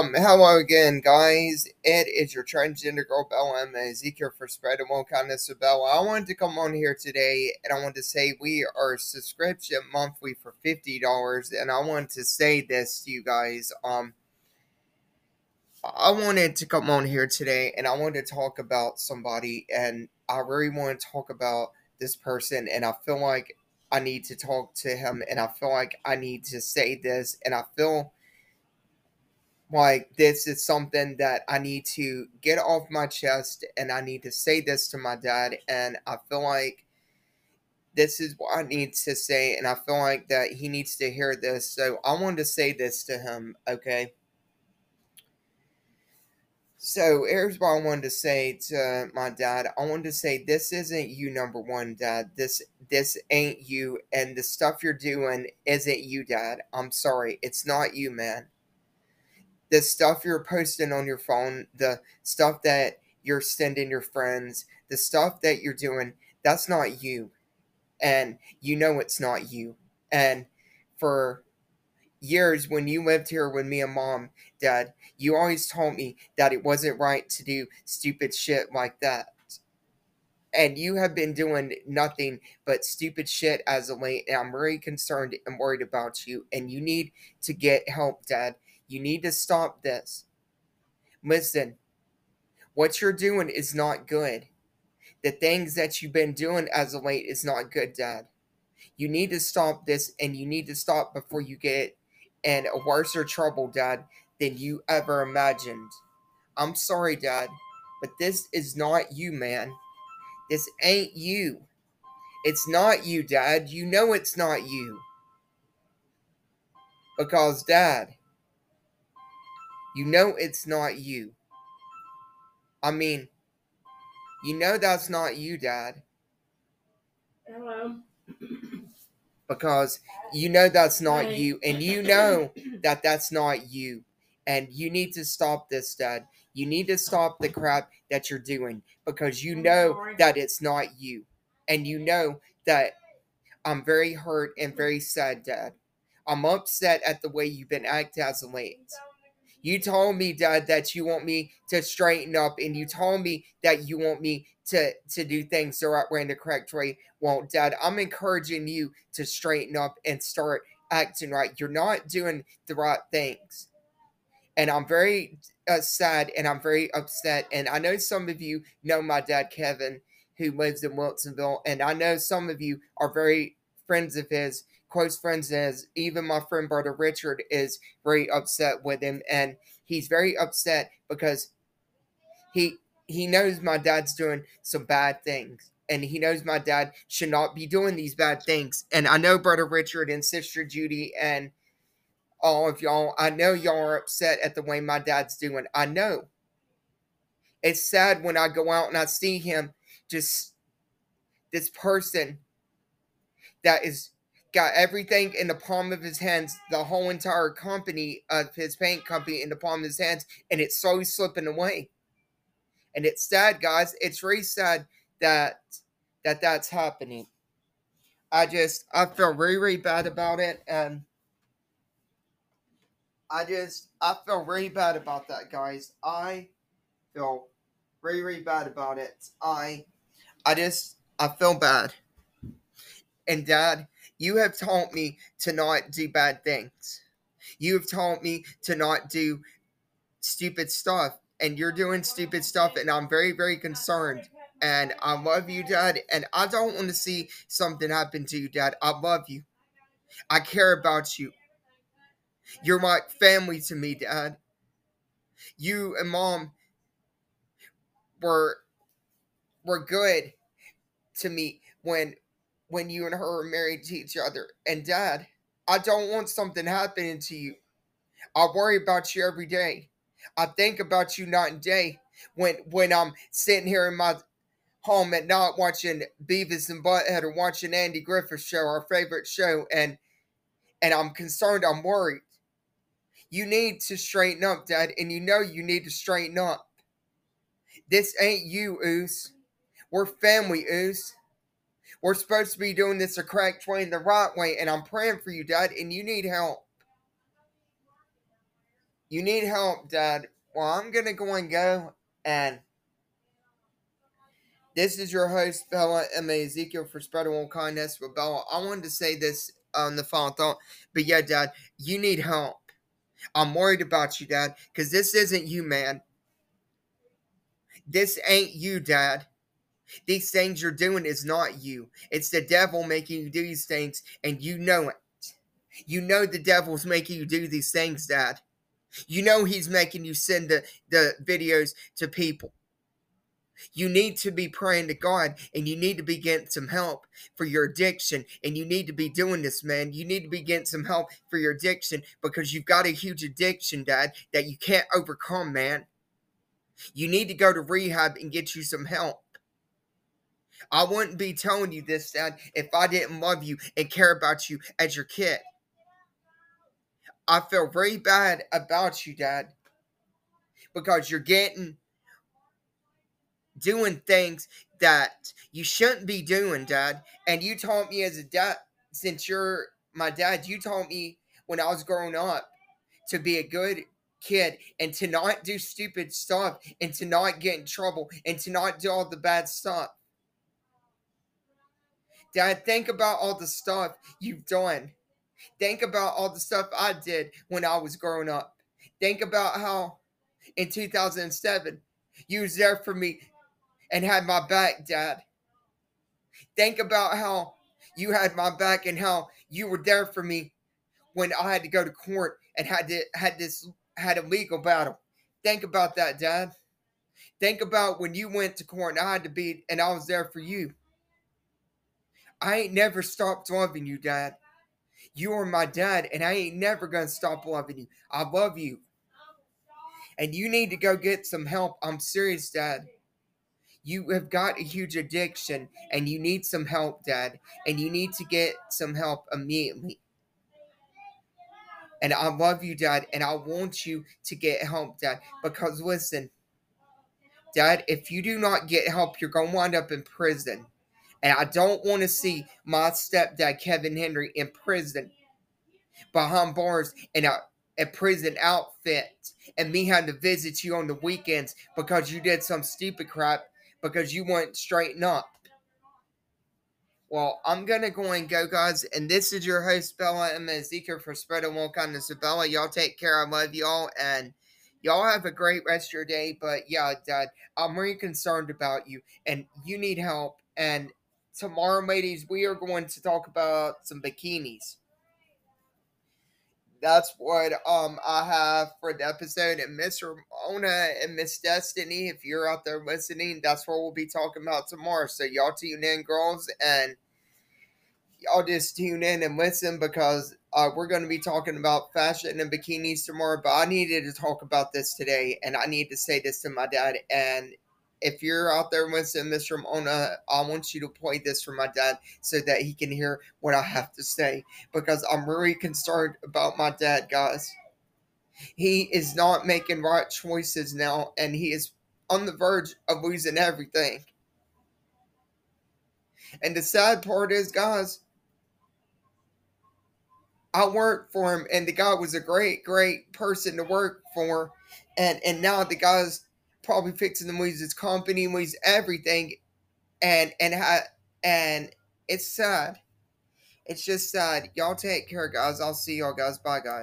Hello again, guys. It is your transgender girl, Bella M. Ezekiel for Spreadable Kindness with Bella. I wanted to come on here today, and I wanted to say we are subscription monthly for $50, and I wanted to say this to you guys. I wanted to come on here today, and I wanted to talk about somebody, and I really want to talk about this person, and I feel like I need to talk to him, and I feel like I need to say this, and I feel like this is something that I need to get off my chest, and I need to say this to my dad, and I feel like this is what I need to say, and I feel like that he needs to hear this, so I wanted to say this to him, okay? So here's what I wanted to say to my dad. I wanted to say, this isn't you, number one, Dad. This ain't you, and the stuff you're doing isn't you, Dad. I'm sorry. It's not you, man. The stuff you're posting on your phone, the stuff that you're sending your friends, the stuff that you're doing, that's not you. And you know it's not you. And for years when you lived here with me and Mom, Dad, you always told me that it wasn't right to do stupid shit like that. And you have been doing nothing but stupid shit as of late, and I'm very concerned and worried about you. And you need to get help, Dad. You need to stop this. Listen, what you're doing is not good. The things that you've been doing as of late is not good, Dad. You need to stop this, and you need to stop before you get in a worse trouble, Dad, than you ever imagined. I'm sorry, Dad, but this is not you, man. This ain't you. It's not you, Dad. You know it's not you. Because, Dad, you know it's not you. I mean, you know that's not you, Dad. Hello. Because you know that's not you. And you know that that's not you. And you need to stop this, Dad. You need to stop the crap that you're doing. Because you know that it's not you. And you know that I'm very hurt and very sad, Dad. I'm upset at the way you've been acting as of late. You told me, Dad, that you want me to straighten up, and you told me that you want me to do things the right way and the correct way. Well, Dad, I'm encouraging you to straighten up and start acting right. You're not doing the right things. And I'm very sad, and I'm very upset. And I know some of you know my dad, Kevin, who lives in Wilsonville. And I know some of you are very friends of his. Close friends is, even my friend brother Richard is very upset with him, and he's very upset because he knows my dad's doing some bad things, and he knows my dad should not be doing these bad things. And I know brother Richard and sister Judy and all of y'all, I know y'all are upset at the way my dad's doing. I know. It's sad when I go out and I see him, just this person that is got everything in the palm of his hands, the whole entire company of his paint company in the palm of his hands, and it's slowly slipping away. And it's sad, guys. It's really sad that that's happening. I feel really, really bad about it, and I feel really bad about that, guys. I feel really, really bad about it. I feel bad. And Dad, you have taught me to not do bad things. You have taught me to not do stupid stuff. And you're doing stupid stuff, and I'm very, very concerned. And I love you, Dad. And I don't want to see something happen to you, Dad. I love you. I care about you. You're my family to me, Dad. You and Mom were good to me when you and her are married to each other. And Dad, I don't want something happening to you. I worry about you every day. I think about you night and day when I'm sitting here in my home at night watching Beavis and Butthead or watching Andy Griffith show, our favorite show, and I'm concerned, I'm worried. You need to straighten up, Dad, and you know you need to straighten up. This ain't you, Oos. We're family, Oos. We're supposed to be doing this the correct way and the right way, and I'm praying for you, Dad, and you need help. You need help, Dad. Well, I'm going to go and go. And this is your host, Bella M. Ezekiel, for Spreadable Kindness with Bella. I wanted to say this on the final thought. But yeah, Dad, you need help. I'm worried about you, Dad, because this isn't you, man. This ain't you, Dad. These things you're doing is not you. It's the devil making you do these things, and you know it. You know the devil's making you do these things, Dad. You know he's making you send the videos to people. You need to be praying to God, and you need to be getting some help for your addiction, and you need to be doing this, man. You need to be getting some help for your addiction, because you've got a huge addiction, Dad, that you can't overcome, man. You need to go to rehab and get you some help. I wouldn't be telling you this, Dad, if I didn't love you and care about you as your kid. I feel very bad about you, Dad, because you're doing things that you shouldn't be doing, Dad. And you taught me as a dad, since you're my dad, you taught me when I was growing up to be a good kid and to not do stupid stuff and to not get in trouble and to not do all the bad stuff. Dad, think about all the stuff you've done. Think about all the stuff I did when I was growing up. Think about how in 2007, you was there for me and had my back, Dad. Think about how you had my back and how you were there for me when I had to go to court and had a legal battle. Think about that, Dad. Think about when you went to court and I had to beat and I was there for you. I ain't never stopped loving you, Dad. You are my dad, and I ain't never gonna stop loving you. I love you. And you need to go get some help. I'm serious, Dad. You have got a huge addiction, and you need some help, Dad. And you need to get some help immediately. And I love you, Dad, and I want you to get help, Dad. Because listen, Dad, if you do not get help, you're gonna wind up in prison. And I don't want to see my stepdad, Kevin Henry, in prison, behind bars, in a prison outfit, and me having to visit you on the weekends because you did some stupid crap, because you wouldn't straighten up. Well, I'm going to go and go, guys, and this is your host, Bella M. Ezekiel, for Spreading Wilkindness with Bella. Y'all take care. I love y'all, and y'all have a great rest of your day. But yeah, Dad, I'm really concerned about you, and you need help, and tomorrow, ladies, we are going to talk about some bikinis. That's what I have for the episode. And Miss Ramona and Miss Destiny, if you're out there listening, that's what we'll be talking about tomorrow. So y'all tune in, girls, and y'all just tune in and listen, because we're going to be talking about fashion and bikinis tomorrow. But I needed to talk about this today, and I need to say this to my dad. And if you're out there listening, Miss Ramona, I want you to play this for my dad so that he can hear what I have to say, because I'm really concerned about my dad, guys. He is not making right choices now, and he is on the verge of losing everything. And the sad part is, guys, I worked for him, and the guy was a great, great person to work for, and now the guy's probably fixing to lose his company, lose everything, and it's sad. It's just sad. Y'all take care, guys. I'll see y'all, guys. Bye, guys.